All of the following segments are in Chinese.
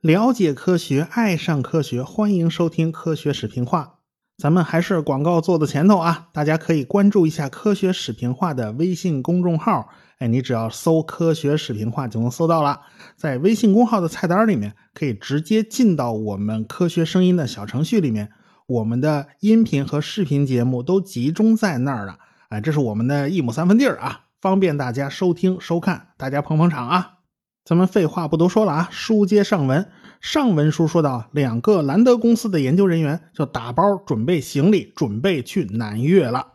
了解科学，爱上科学，欢迎收听科学史评话。咱们还是广告做的前头啊，大家可以关注一下科学史评话的微信公众号，你只要搜科学史评话就能搜到了。在微信公号的菜单里面可以直接进到我们科学声音的小程序里面，我们的音频和视频节目都集中在那儿了，这是我们的一亩三分地儿啊，方便大家收听收看，大家捧捧场啊。咱们废话不多说了啊，书接上文。上文书说到，两个兰德公司的研究人员就打包准备行李，准备去南越了。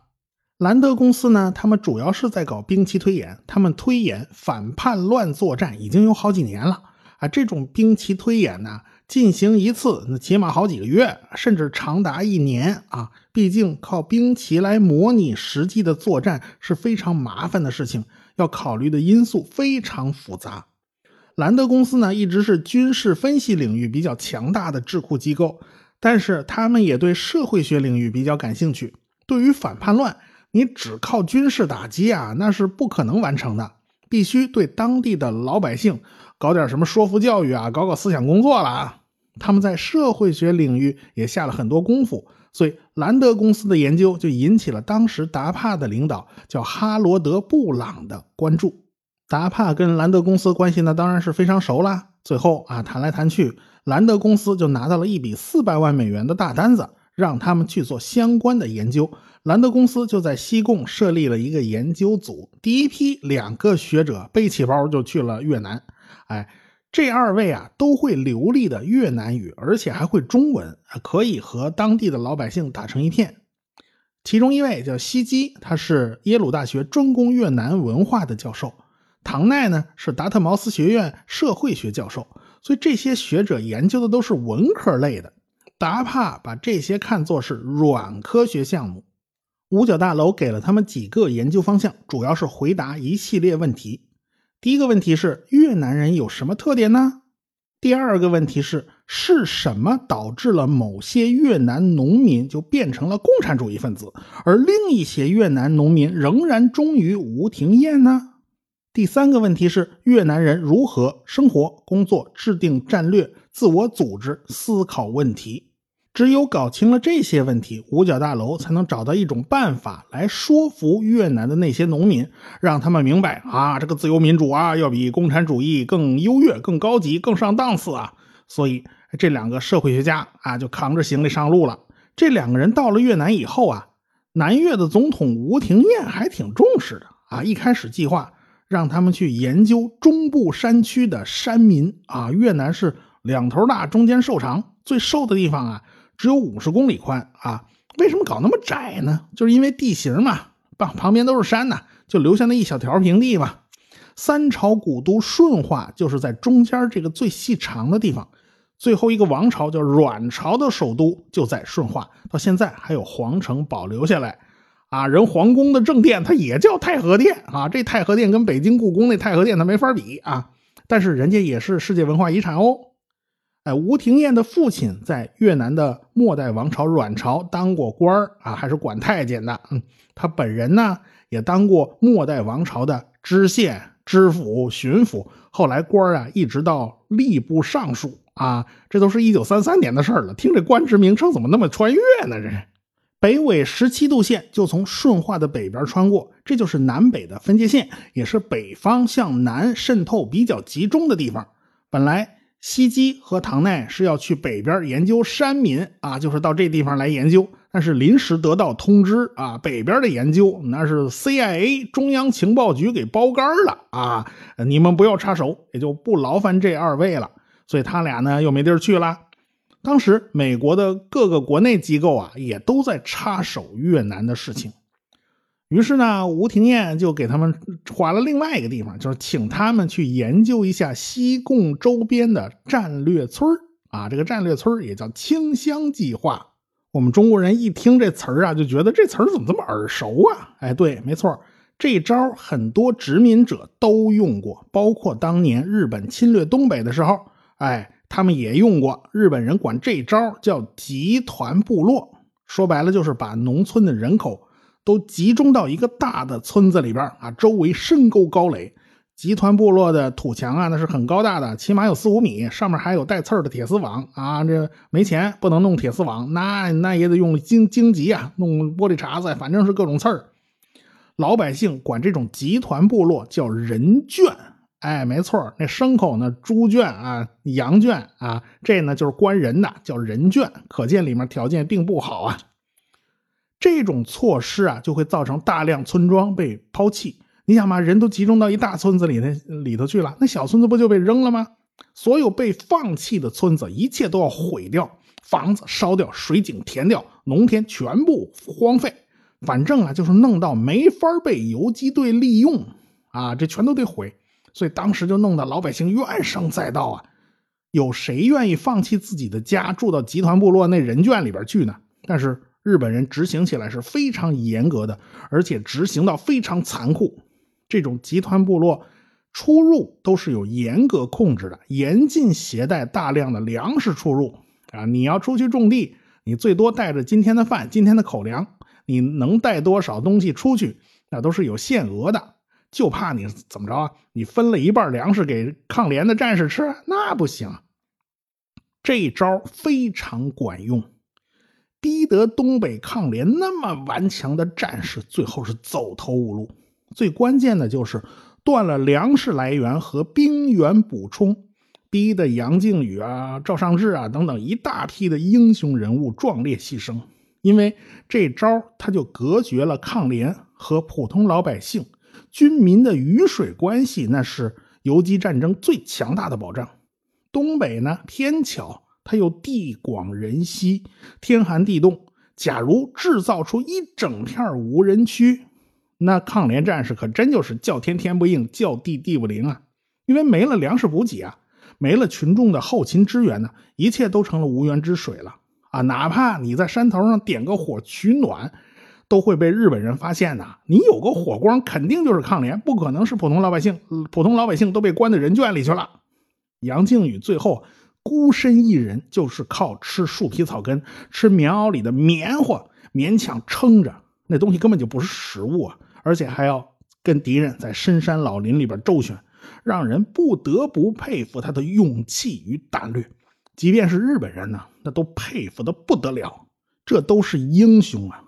兰德公司呢，他们主要是在搞兵棋推演，他们推演反叛乱作战已经有好几年了啊。这种兵棋推演呢，进行一次那起码好几个月，甚至长达一年啊。毕竟靠兵棋来模拟实际的作战是非常麻烦的事情，要考虑的因素非常复杂。兰德公司呢，一直是军事分析领域比较强大的智库机构，但是他们也对社会学领域比较感兴趣。对于反叛乱，你只靠军事打击啊，那是不可能完成的，必须对当地的老百姓搞点什么说服教育啊，搞思想工作了啊。他们在社会学领域也下了很多功夫，所以兰德公司的研究就引起了当时达帕的领导叫哈罗德·布朗的关注。达帕跟兰德公司关系呢，当然是非常熟啦。最后啊，谈来谈去，兰德公司就拿到了一笔400万美元的大单子，让他们去做相关的研究。兰德公司就在西贡设立了一个研究组，第一批2个学者背起包就去了越南。这2位啊，都会流利的越南语，而且还会中文，可以和当地的老百姓打成一片。其中一位叫希基，他是耶鲁大学专攻越南文化的教授。唐奈呢，是达特茅斯学院社会学教授，所以这些学者研究的都是文科类的。达帕把这些看作是软科学项目。五角大楼给了他们几个研究方向，主要是回答一系列问题。第一个问题是，越南人有什么特点呢？第二个问题是，是什么导致了某些越南农民就变成了共产主义分子，而另一些越南农民仍然忠于吴廷艳呢？第三个问题是，越南人如何生活、工作、制定战略、自我组织、思考问题。只有搞清了这些问题，五角大楼才能找到一种办法来说服越南的那些农民，让他们明白啊，这个自由民主啊，要比共产主义更优越、更高级、更上档次啊。所以这2个社会学家啊，就扛着行李上路了。这2个人到了越南以后啊，南越的总统吴廷艳还挺重视的啊，一开始计划让他们去研究中部山区的山民啊。越南是两头大，中间瘦长，最瘦的地方啊，只有50公里宽啊。为什么搞那么窄呢？就是因为地形嘛，旁边都是山呐，就留下那一小条平地嘛。三朝古都顺化就是在中间这个最细长的地方。最后一个王朝叫阮朝的首都就在顺化，到现在还有皇城保留下来。人皇宫的正殿它也叫太和殿啊，这太和殿跟北京故宫那太和殿它没法比啊，但是人家也是世界文化遗产哦。吴廷艳的父亲在越南的末代王朝阮朝当过官啊，还是管太监的。他本人呢，也当过末代王朝的知县、知府、巡抚，后来官啊一直到吏部尚书啊，这都是1933年的事了。听这官职名称怎么那么穿越呢？这是北纬17度线就从顺化的北边穿过，这就是南北的分界线，也是北方向南渗透比较集中的地方。本来希基和唐奈是要去北边研究山民啊，就是到这地方来研究，但是临时得到通知啊，北边的研究那是 CIA 中央情报局给包干了啊，你们不要插手，也就不劳烦这2位了。所以他俩呢又没地儿去了。当时美国的各个国内机构啊，也都在插手越南的事情。于是呢，吴廷艳就给他们划了另外一个地方，就是请他们去研究一下西贡周边的战略村啊，这个战略村也叫清乡计划。我们中国人一听这词儿啊，就觉得这词儿怎么这么耳熟啊？对，没错，这招很多殖民者都用过，包括当年日本侵略东北的时候，他们也用过。日本人管这招叫集团部落，说白了就是把农村的人口都集中到一个大的村子里边啊，周围深沟高垒，集团部落的土墙啊那是很高大的，起码有4-5米，上面还有带刺儿的铁丝网啊。这没钱不能弄铁丝网，那也得用荆棘啊，弄玻璃碴子，反正是各种刺儿。老百姓管这种集团部落叫人圈。哎，没错，那牲口呢，猪圈啊，羊圈啊，这呢就是关人的，叫人圈，可见里面条件并不好啊。这种措施啊，就会造成大量村庄被抛弃。你想嘛，人都集中到一大村子里头去了，那小村子不就被扔了吗？所有被放弃的村子，一切都要毁掉，房子烧掉，水井填掉，农田全部荒废，反正啊，就是弄到没法被游击队利用啊，这全都得毁。所以当时就弄得老百姓怨声载道啊，有谁愿意放弃自己的家住到集团部落那人圈里边去呢？但是日本人执行起来是非常严格的，而且执行到非常残酷。这种集团部落出入都是有严格控制的，严禁携带大量的粮食出入啊！你要出去种地，你最多带着今天的饭、今天的口粮，你能带多少东西出去，那都是有限额的。就怕你怎么着啊？你分了一半粮食给抗联的战士吃，那不行。这一招非常管用，逼得东北抗联那么顽强的战士最后是走投无路。最关键的就是断了粮食来源和兵源补充，逼得杨靖宇啊、赵尚志啊等等一大批的英雄人物壮烈牺牲。因为这招他就隔绝了抗联和普通老百姓。军民的鱼水关系，那是游击战争最强大的保障。东北呢，偏巧它又地广人稀，天寒地冻，假如制造出一整片无人区，那抗联战士可真就是叫天天不应，叫地地不灵啊！因为没了粮食补给啊，没了群众的后勤支援呢，一切都成了无源之水了啊！哪怕你在山头上点个火取暖，都会被日本人发现的。你有个火光肯定就是抗联，不可能是普通老百姓，普通老百姓都被关在人圈里去了。杨靖宇最后孤身一人，就是靠吃树皮草根，吃棉袄里的棉花勉强撑着，那东西根本就不是食物啊，而且还要跟敌人在深山老林里边周旋，让人不得不佩服他的勇气与胆略。即便是日本人呢，那都佩服得不得了，这都是英雄啊。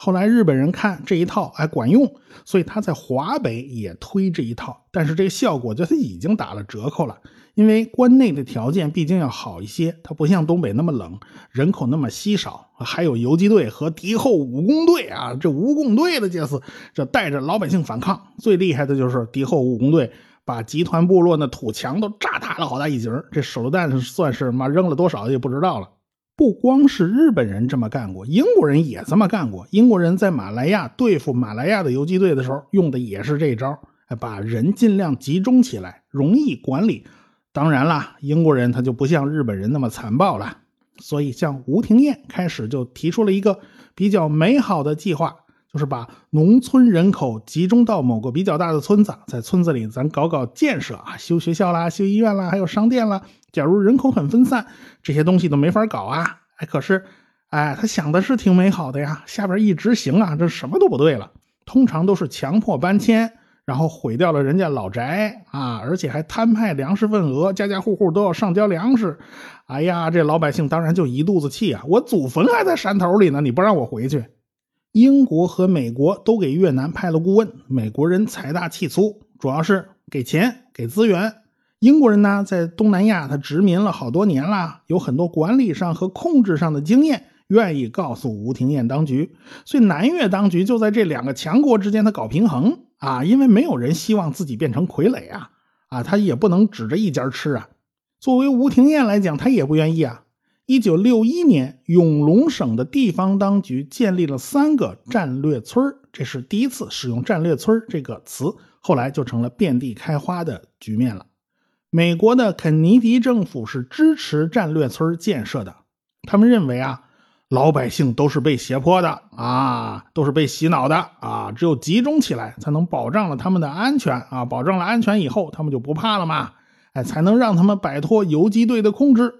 后来日本人看这一套还管用，所以他在华北也推这一套，但是这个效果就他已经打了折扣了。因为关内的条件毕竟要好一些，它不像东北那么冷，人口那么稀少，还有游击队和敌后武工队啊，这武工队的这次就带着老百姓反抗。最厉害的就是敌后武工队把集团部落的土墙都炸塌了好大一截，这手榴弹算是嘛扔了多少也不知道了。不光是日本人这么干过，英国人也这么干过。英国人在马来亚对付马来亚的游击队的时候，用的也是这招，把人尽量集中起来，容易管理。当然啦，英国人他就不像日本人那么残暴了，所以像吴廷艳开始就提出了一个比较美好的计划，就是把农村人口集中到某个比较大的村子，在村子里咱搞搞建设啊，修学校啦，修医院啦，还有商店啦。假如人口很分散，这些东西都没法搞啊。可是他想的是挺美好的呀，下边一执行啊，这什么都不对了。通常都是强迫搬迁，然后毁掉了人家老宅啊，而且还摊派粮食份额，家家户户都要上交粮食。哎呀，这老百姓当然就一肚子气啊，我祖坟还在山头里呢，你不让我回去。英国和美国都给越南派了顾问，美国人财大气粗，主要是给钱给资源。英国人呢，在东南亚他殖民了好多年了，有很多管理上和控制上的经验，愿意告诉吴廷艳当局。所以南越当局就在这两个强国之间他搞平衡啊，因为没有人希望自己变成傀儡啊，他也不能指着一家吃啊。作为吴廷艳来讲，他也不愿意啊。1961年，永隆省的地方当局建立了3个战略村，这是第一次使用战略村这个词，后来就成了遍地开花的局面了。美国的肯尼迪政府是支持战略村建设的，他们认为啊，老百姓都是被胁迫的啊，都是被洗脑的啊，只有集中起来才能保障了他们的安全啊，保障了安全以后他们就不怕了嘛，才能让他们摆脱游击队的控制。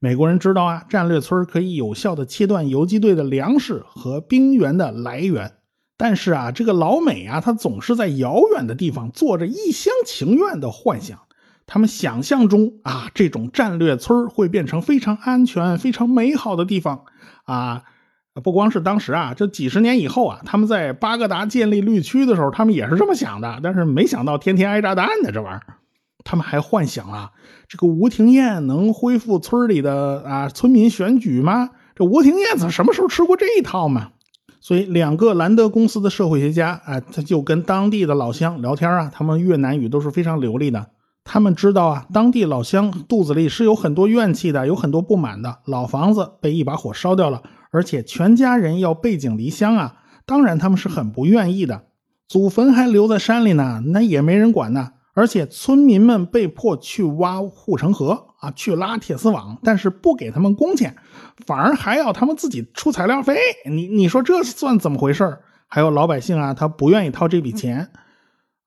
美国人知道啊，战略村可以有效地切断游击队的粮食和兵源的来源，但是啊，这个老美啊，他总是在遥远的地方做着一厢情愿的幻想。他们想象中啊，这种战略村会变成非常安全、非常美好的地方啊。不光是当时啊，这几十年以后啊，他们在巴格达建立绿区的时候，他们也是这么想的。但是没想到天天挨炸弹的这玩意儿。他们还幻想啊，这个吴廷艳能恢复村里的啊村民选举吗？这吴廷艳什么时候吃过这一套嘛？所以两个兰德公司的社会学家啊，他就跟当地的老乡聊天啊，他们越南语都是非常流利的。他们知道啊，当地老乡肚子里是有很多怨气的，有很多不满的。老房子被一把火烧掉了，而且全家人要背井离乡啊，当然他们是很不愿意的。祖坟还留在山里呢，那也没人管呢。而且村民们被迫去挖护城河啊，去拉铁丝网，但是不给他们工钱，反而还要他们自己出材料费。你说这算怎么回事？还有老百姓啊，他不愿意掏这笔钱。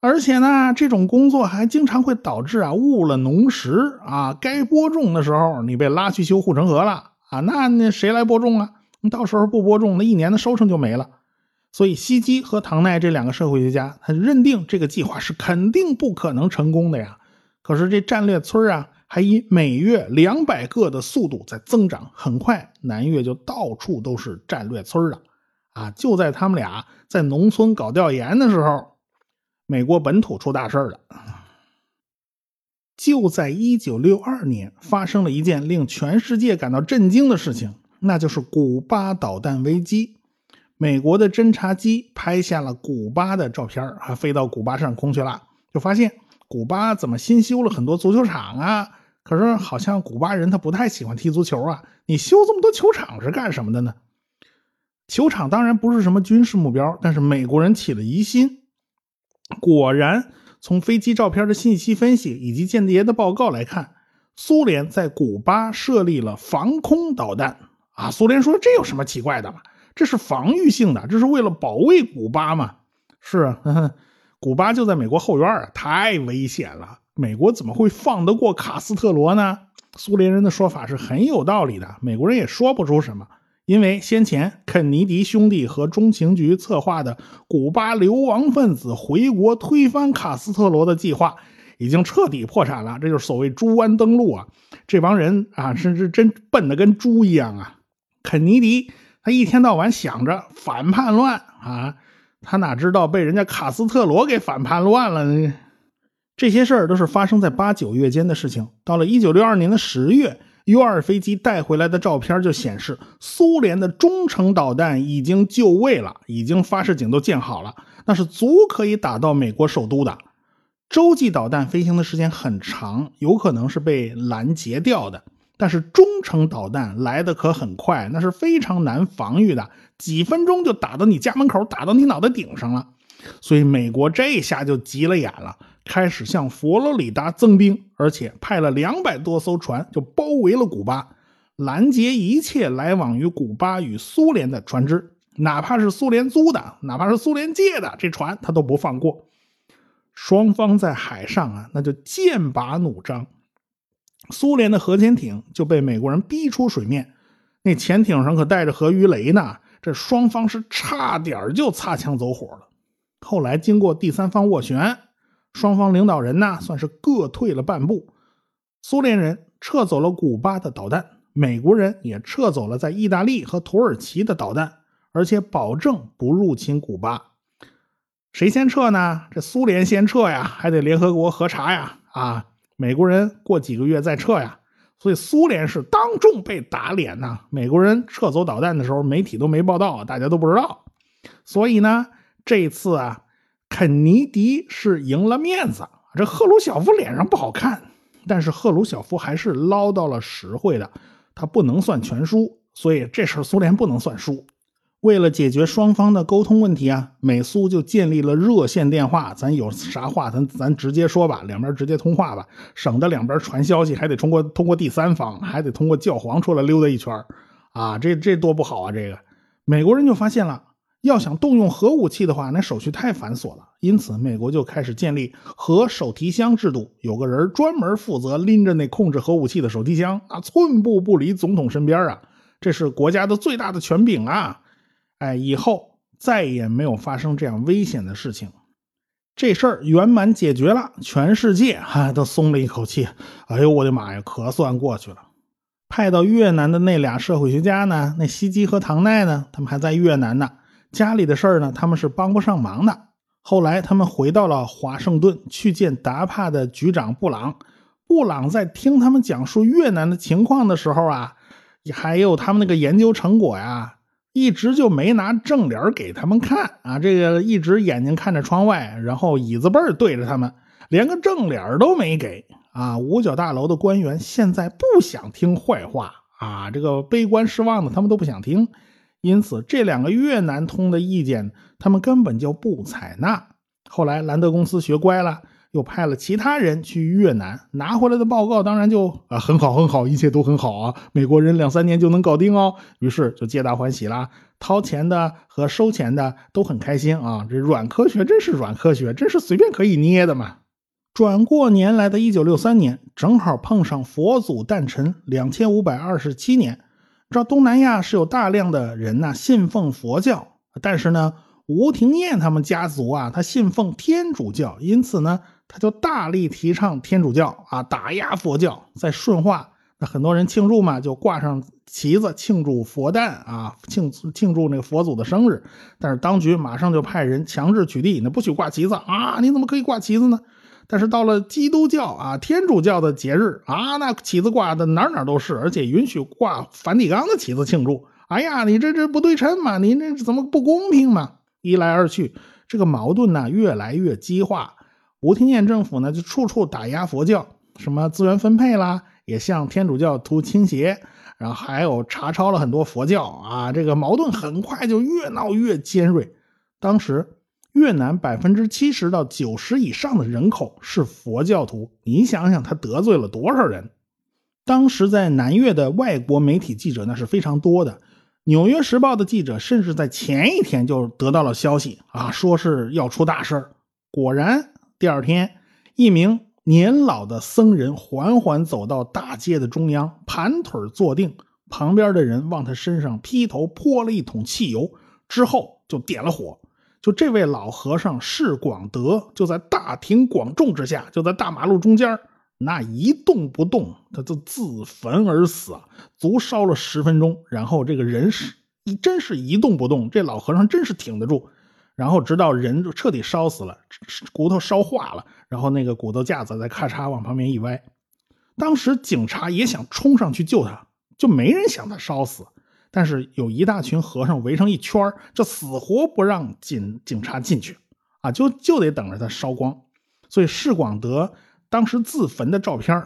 而且呢，这种工作还经常会导致啊误了农时啊，该播种的时候你被拉去修护城河了啊，那谁来播种啊？你到时候不播种，那一年的收成就没了。所以西基和唐奈这两个社会学家，他认定这个计划是肯定不可能成功的呀。可是这战略村啊，还以每月200个的速度在增长，很快南越就到处都是战略村了。啊，就在他们俩在农村搞调研的时候，美国本土出大事了。就在1962年，发生了一件令全世界感到震惊的事情，那就是古巴导弹危机。美国的侦察机拍下了古巴的照片，还飞到古巴上空去了，就发现古巴怎么新修了很多足球场啊，可是好像古巴人他不太喜欢踢足球啊，你修这么多球场是干什么的呢？球场当然不是什么军事目标，但是美国人起了疑心。果然，从飞机照片的信息分析以及间谍的报告来看，苏联在古巴设立了防空导弹啊，苏联说这有什么奇怪的嘛？这是防御性的，这是为了保卫古巴嘛。是啊，古巴就在美国后院啊，太危险了，美国怎么会放得过卡斯特罗呢？苏联人的说法是很有道理的，美国人也说不出什么，因为先前肯尼迪兄弟和中情局策划的古巴流亡分子回国推翻卡斯特罗的计划已经彻底破产了，这就是所谓猪湾登陆啊，这帮人啊是真笨得跟猪一样啊。肯尼迪他一天到晚想着反叛乱啊，他哪知道被人家卡斯特罗给反叛乱了。这些事儿都是发生在8、9月间的事情。到了1962年的10月 ,U2 飞机带回来的照片就显示，苏联的中程导弹已经就位了，已经发射井都建好了，那是足可以打到美国首都的。洲际导弹飞行的时间很长，有可能是被拦截掉的。但是中程导弹来的可很快，那是非常难防御的，几分钟就打到你家门口，打到你脑袋顶上了。所以美国这一下就急了眼了，开始向佛罗里达增兵，而且派了200多艘船就包围了古巴，拦截一切来往于古巴与苏联的船只，哪怕是苏联租的，哪怕是苏联借的这船他都不放过。双方在海上啊，那就剑拔弩张。苏联的核潜艇就被美国人逼出水面，那潜艇上可带着核鱼雷呢，这双方是差点就擦枪走火了。后来经过第三方斡旋，双方领导人呢算是各退了半步，苏联人撤走了古巴的导弹，美国人也撤走了在意大利和土耳其的导弹，而且保证不入侵古巴。谁先撤呢？这苏联先撤呀，还得联合国核查呀，啊，美国人过几个月再撤呀，所以苏联是当众被打脸呐、啊。美国人撤走导弹的时候，媒体都没报道，大家都不知道。所以呢，这次啊，肯尼迪是赢了面子，这赫鲁晓夫脸上不好看，但是赫鲁晓夫还是捞到了实惠的，他不能算全输，所以这事儿苏联不能算输。为了解决双方的沟通问题啊，美苏就建立了热线电话，咱有啥话咱直接说吧，两边直接通话吧，省得两边传消息还得通过第三方，还得通过教皇出来溜达一圈啊，这多不好啊。这个美国人就发现了，要想动用核武器的话，那手续太繁琐了，因此美国就开始建立核手提箱制度，有个人专门负责拎着那控制核武器的手提箱啊，寸步不离总统身边啊，这是国家的最大的权柄啊。以后再也没有发生这样危险的事情。这事儿圆满解决了，全世界都松了一口气。哎呦我的妈呀，可算过去了。派到越南的那俩社会学家呢，那希基和唐奈呢，他们还在越南呢，家里的事儿呢他们是帮不上忙的。后来他们回到了华盛顿，去见达帕的局长布朗。布朗在听他们讲述越南的情况的时候啊，还有他们那个研究成果呀，一直就没拿正脸给他们看啊，这个一直眼睛看着窗外，然后椅子背对着他们，连个正脸都没给啊。五角大楼的官员现在不想听坏话啊，这个悲观失望的他们都不想听，因此这两个越南通的意见他们根本就不采纳。后来兰德公司学乖了，又派了其他人去越南，拿回来的报告当然就很好很好，一切都很好啊，美国人2-3年就能搞定哦，于是就皆大欢喜啦，掏钱的和收钱的都很开心啊，这软科学真是软科学，真是随便可以捏的嘛。转过年来的1963年，正好碰上佛祖诞辰2527年，这东南亚是有大量的人信奉佛教，但是呢吴廷琰他们家族啊，他信奉天主教，因此呢他就大力提倡天主教啊，打压佛教。在顺化，那很多人庆祝嘛，就挂上旗子庆祝佛诞啊，庆祝那个佛祖的生日。但是当局马上就派人强制取缔，那不许挂旗子啊！你怎么可以挂旗子呢？但是到了基督教啊、天主教的节日啊，那旗子挂的哪哪都是，而且允许挂梵蒂冈的旗子庆祝。哎呀，你这不对称嘛，你这怎么不公平嘛？一来二去，这个矛盾呢越来越激化。吴廷琰政府呢就处处打压佛教，什么资源分配啦，也向天主教徒倾斜，然后还有查抄了很多佛教啊，这个矛盾很快就越闹越尖锐。当时越南 70%到90% 以上的人口是佛教徒，你想想他得罪了多少人。当时在南越的外国媒体记者那是非常多的，纽约时报的记者甚至在前一天就得到了消息啊，说是要出大事。果然第二天，一名年老的僧人缓缓走到大街的中央，盘腿坐定，旁边的人往他身上劈头泼了一桶汽油，之后就点了火。就这位老和尚释广德，就在大庭广众之下，就在大马路中间，那一动不动，他就自焚而死，足烧了10分钟，然后这个人是真是一动不动，这老和尚真是挺得住。然后直到人就彻底烧死了，骨头烧化了，然后那个骨头架子再咔嚓往旁边一歪。当时警察也想冲上去救他，就没人想他烧死，但是有一大群和尚围成一圈，就死活不让警察进去啊，就得等着他烧光。所以释广德当时自焚的照片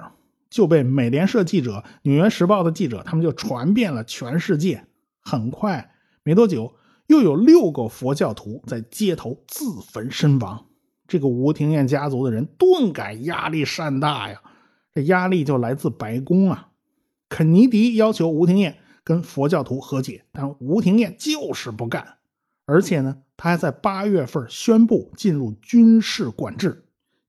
就被美联社记者、纽约时报的记者他们就传遍了全世界。很快没多久，又有6个佛教徒在街头自焚身亡。这个吴廷琰家族的人顿感压力山大呀，这压力就来自白宫啊。肯尼迪要求吴廷琰跟佛教徒和解，但吴廷琰就是不干，而且呢他还在8月份宣布进入军事管制。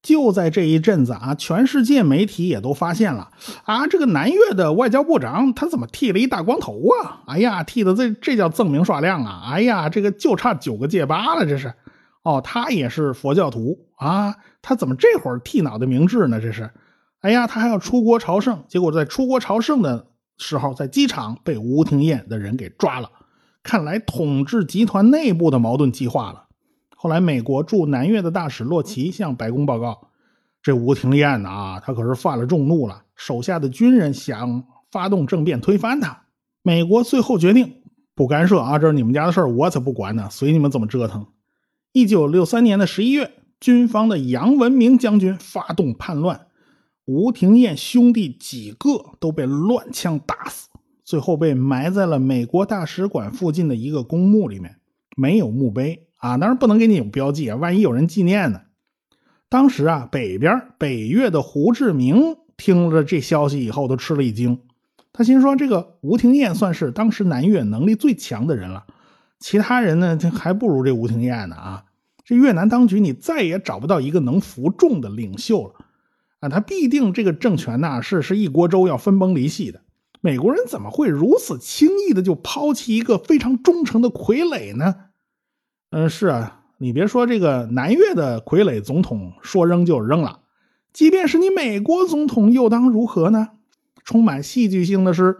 就在这一阵子啊，全世界媒体也都发现了啊，这个南越的外交部长他怎么剃了一大光头啊？哎呀，剃的这叫锃明刷亮啊！哎呀，这个就差9个戒疤了，这是。哦，他也是佛教徒啊，他怎么这会儿剃脑袋明智呢？这是。哎呀，他还要出国朝圣，结果在出国朝圣的时候，在机场被吴廷琰的人给抓了。看来统治集团内部的矛盾激化了。后来美国驻南越的大使洛奇向白宫报告，这吴廷琰他可是犯了众怒了，手下的军人想发动政变推翻他。美国最后决定不干涉啊，这是你们家的事儿，我才不管呢，随你们怎么折腾。1963年的11月，军方的杨文明将军发动叛乱，吴廷琰兄弟几个都被乱枪打死，最后被埋在了美国大使馆附近的一个公墓里面，没有墓碑啊，当然不能给你有标记啊，万一有人纪念呢。当时啊，北越的胡志明听了这消息以后都吃了一惊，他心说这个吴廷琰算是当时南越能力最强的人了，其他人呢还不如这吴廷琰呢啊。这越南当局你再也找不到一个能服众的领袖了啊，他必定这个政权是一锅粥要分崩离析的。美国人怎么会如此轻易的就抛弃一个非常忠诚的傀儡呢？是啊，你别说这个南越的傀儡总统说扔就扔了，即便是你美国总统又当如何呢？充满戏剧性的是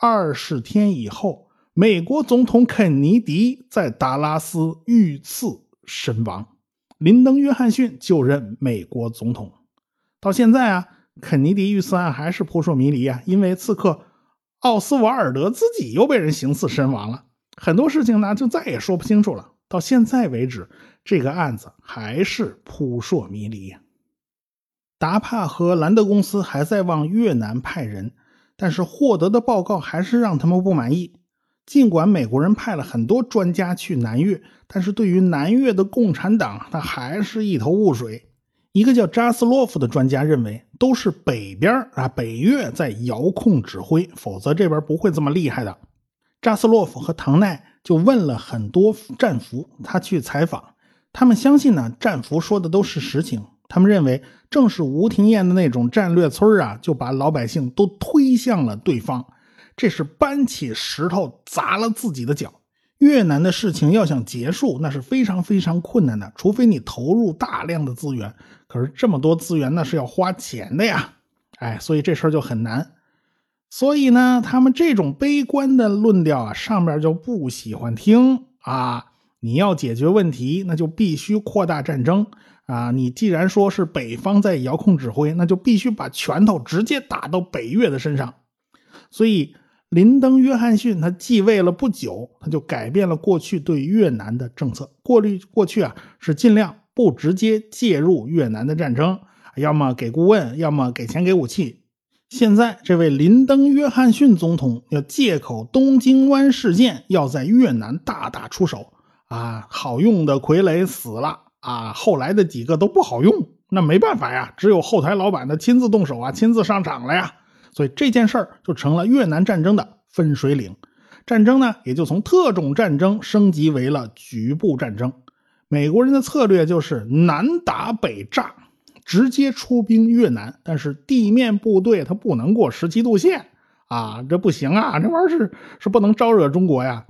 ，20天以后，美国总统肯尼迪在达拉斯遇刺身亡，林登·约翰逊就任美国总统。到现在啊，肯尼迪遇刺案还是扑朔迷离啊，因为刺客奥斯瓦尔德自己又被人行刺身亡了，很多事情呢就再也说不清楚了。到现在为止，这个案子还是扑朔迷离啊。达帕和兰德公司还在往越南派人，但是获得的报告还是让他们不满意。尽管美国人派了很多专家去南越，但是对于南越的共产党，他还是一头雾水。一个叫扎斯洛夫的专家认为，都是北边啊，北越在遥控指挥，否则这边不会这么厉害的。扎斯洛夫和唐奈就问了很多战俘，他去采访，他们相信呢，战俘说的都是实情。他们认为，正是吴廷艳的那种战略村啊，就把老百姓都推向了对方。这是搬起石头砸了自己的脚。越南的事情要想结束，那是非常非常困难的，除非你投入大量的资源。可是这么多资源那是要花钱的呀，所以这事儿就很难。所以呢，他们这种悲观的论调啊，上面就不喜欢听啊。你要解决问题，那就必须扩大战争啊！你既然说是北方在遥控指挥，那就必须把拳头直接打到北越的身上。所以林登·约翰逊他继位了不久，他就改变了过去对越南的政策。过去啊，是尽量不直接介入越南的战争，要么给顾问，要么给钱给武器。现在这位林登·约翰逊总统要借口东京湾事件，要在越南大打出手啊！好用的傀儡死了啊，后来的几个都不好用，那没办法呀，只有后台老板的亲自动手啊，亲自上场了呀。所以这件事儿就成了越南战争的分水岭，战争呢也就从特种战争升级为了局部战争。美国人的策略就是南打北炸，直接出兵越南，但是地面部队它不能过17度线啊，这不行啊，这玩意儿是不能招惹中国呀。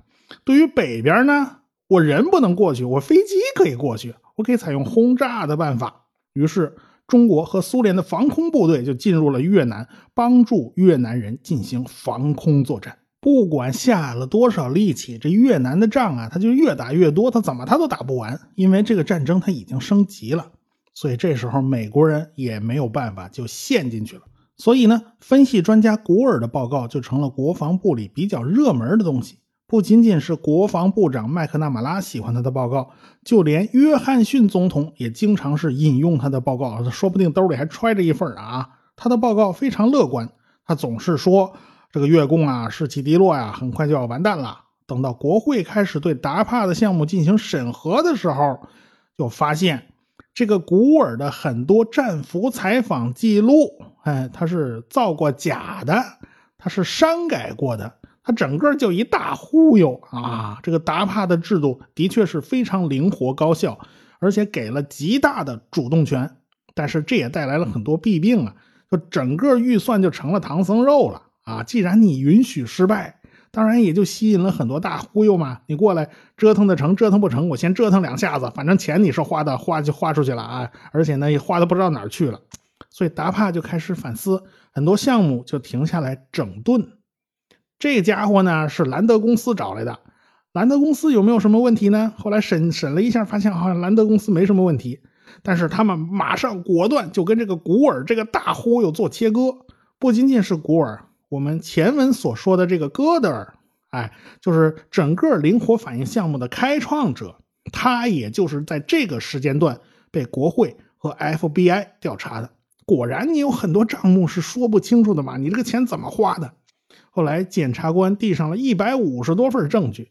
对于北边呢，我人不能过去，我飞机可以过去，我可以采用轰炸的办法。于是中国和苏联的防空部队就进入了越南，帮助越南人进行防空作战。不管下了多少力气，这越南的仗啊，他就越打越多，他怎么他都打不完，因为这个战争他已经升级了。所以这时候美国人也没有办法，就陷进去了。所以呢，分析专家古尔的报告就成了国防部里比较热门的东西。不仅仅是国防部长麦克纳马拉喜欢他的报告，就连约翰逊总统也经常是引用他的报告，说不定兜里还揣着一份啊。他的报告非常乐观，他总是说这个越共啊士气低落呀，很快就要完蛋了。等到国会开始对达帕的项目进行审核的时候，就发现这个古尔的很多战俘采访记录，他是造过假的，他是删改过的。他整个就一大忽悠啊！这个达帕的制度的确是非常灵活高效，而且给了极大的主动权，但是这也带来了很多弊病啊！就整个预算就成了唐僧肉了啊！既然你允许失败，当然也就吸引了很多大忽悠嘛！你过来折腾的成，折腾不成，我先折腾两下子，反正钱你是花的，花就花出去了啊！而且呢，也花的不知道哪儿去了，所以达帕就开始反思，很多项目就停下来整顿。这家伙呢是兰德公司找来的。兰德公司有没有什么问题呢？后来审了一下，发现好像兰德公司没什么问题，但是他们马上果断就跟这个古尔这个大忽悠做切割。不仅仅是古尔，我们前文所说的这个哥德尔，就是整个灵活反应项目的开创者，他也就是在这个时间段被国会和 FBI 调查的。果然你有很多账目是说不清楚的嘛，你这个钱怎么花的？后来检察官递上了150多份证据，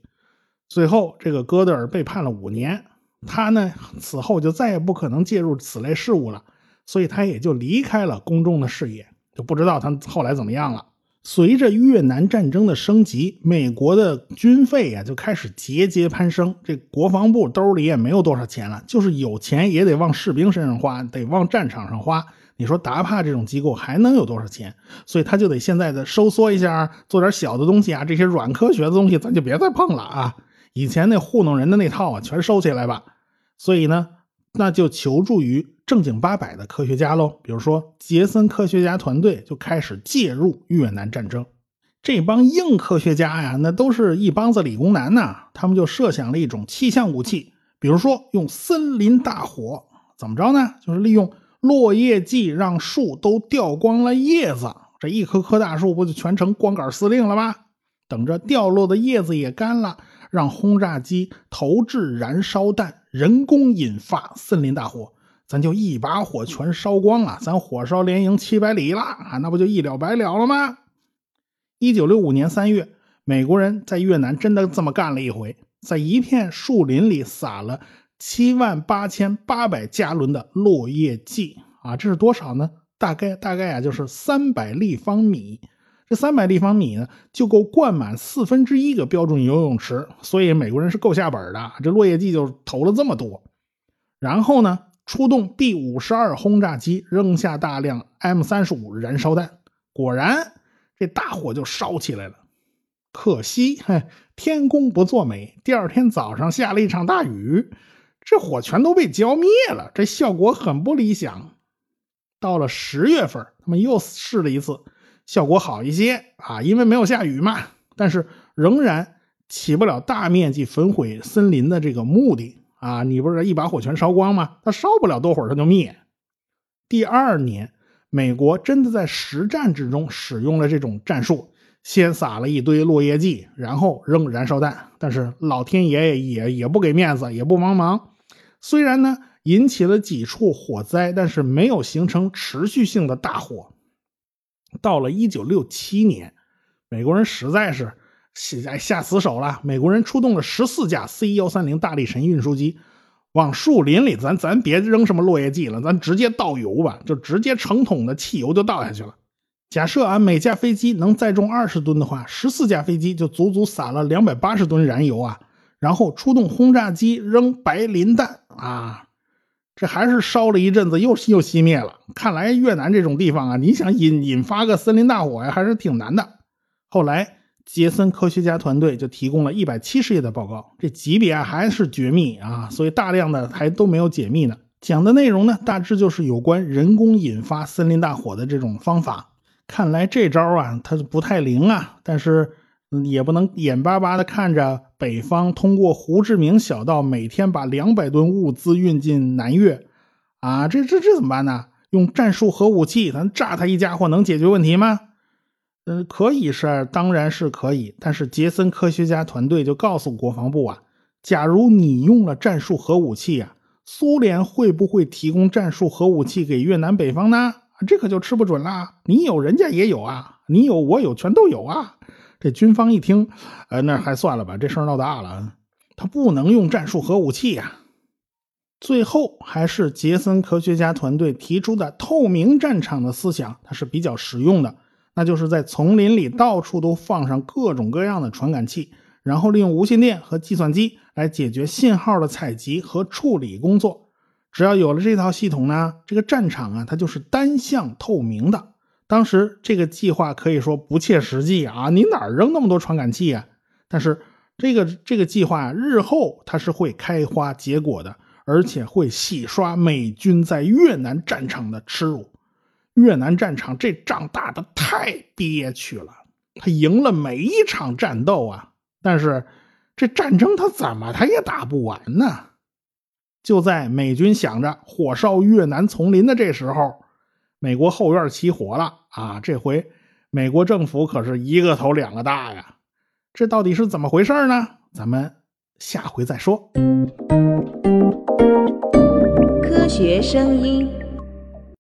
最后这个哥德尔被判了5年。他呢此后就再也不可能介入此类事务了，所以他也就离开了公众的视野，就不知道他后来怎么样了。随着越南战争的升级，美国的军费就开始节节攀升，这国防部兜里也没有多少钱了，就是有钱也得往士兵身上花，得往战场上花。你说达帕这种机构还能有多少钱？所以他就得现在的收缩一下，做点小的东西啊，这些软科学的东西咱就别再碰了啊。以前那糊弄人的那套啊全收起来吧。所以呢，那就求助于正经八百的科学家喽，比如说杰森科学家团队就开始介入越南战争。这帮硬科学家呀，那都是一帮子理工男呐，他们就设想了一种气象武器，比如说用森林大火，怎么着呢？就是利用落叶剂让树都掉光了叶子，这一棵棵大树不就全成光杆司令了吗？等着掉落的叶子也干了，让轰炸机投掷燃烧弹，人工引发森林大火，咱就一把火全烧光了，咱火烧连营700里了啊，那不就一了百了了吗？1965年3月，美国人在越南真的这么干了一回，在一片树林里撒了78,800加仑的落叶剂啊，这是多少呢？大概啊就是300立方米。这300立方米呢，就够灌满1/4个标准游泳池，所以美国人是够下本的，这落叶剂就投了这么多。然后呢，出动 B52 轰炸机扔下大量 M35 燃烧弹，果然这大火就烧起来了。可惜天公不作美，第二天早上下了一场大雨，这火全都被浇灭了，这效果很不理想。到了10月份他们又试了一次，效果好一些啊，因为没有下雨嘛，但是仍然起不了大面积焚毁森林的这个目的啊，你不是一把火全烧光吗？它烧不了多会儿它就灭。第二年，美国真的在实战之中使用了这种战术，先撒了一堆落叶剂，然后扔燃烧弹，但是老天爷也不给面子，也不帮忙。虽然呢引起了几处火灾，但是没有形成持续性的大火。到了1967年，美国人实在是下死手了，美国人出动了14架 C130 大力神运输机，往树林里咱别扔什么落叶剂了，咱直接倒油吧，就直接成桶的汽油就倒下去了。假设啊每架飞机能载重20吨的话，14架飞机就足撒了280吨燃油啊，然后出动轰炸机扔白磷弹啊。这还是烧了一阵子又熄灭了。看来越南这种地方啊，你想引发个森林大火呀，还是挺难的。后来杰森科学家团队就提供了170页的报告，这级别啊还是绝密啊，所以大量的还都没有解密呢。讲的内容呢大致就是有关人工引发森林大火的这种方法。看来这招啊它不太灵啊，但是也不能眼巴巴的看着北方通过胡志明小道每天把200吨物资运进南越啊，这怎么办呢？用战术核武器咱炸他一家伙能解决问题吗？可以是，当然是可以，但是杰森科学家团队就告诉国防部啊，假如你用了战术核武器啊，苏联会不会提供战术核武器给越南北方呢？这可就吃不准啦，你有人家也有啊，你有我有全都有啊。这军方一听那还算了吧，这事儿闹大了，他不能用战术核武器啊。最后还是杰森科学家团队提出的透明战场的思想，它是比较实用的，那就是在丛林里到处都放上各种各样的传感器，然后利用无线电和计算机来解决信号的采集和处理工作。只要有了这套系统呢，这个战场啊它就是单向透明的。当时这个计划可以说不切实际啊，你哪扔那么多传感器啊？但是这个计划日后它是会开花结果的，而且会洗刷美军在越南战场的耻辱。越南战场这仗打得太憋屈了，他赢了每一场战斗啊，但是这战争他怎么他也打不完呢？就在美军想着火烧越南丛林的这时候，美国后院起火了啊！这回美国政府可是一个头两个大呀，这到底是怎么回事呢？咱们下回再说。科学声音。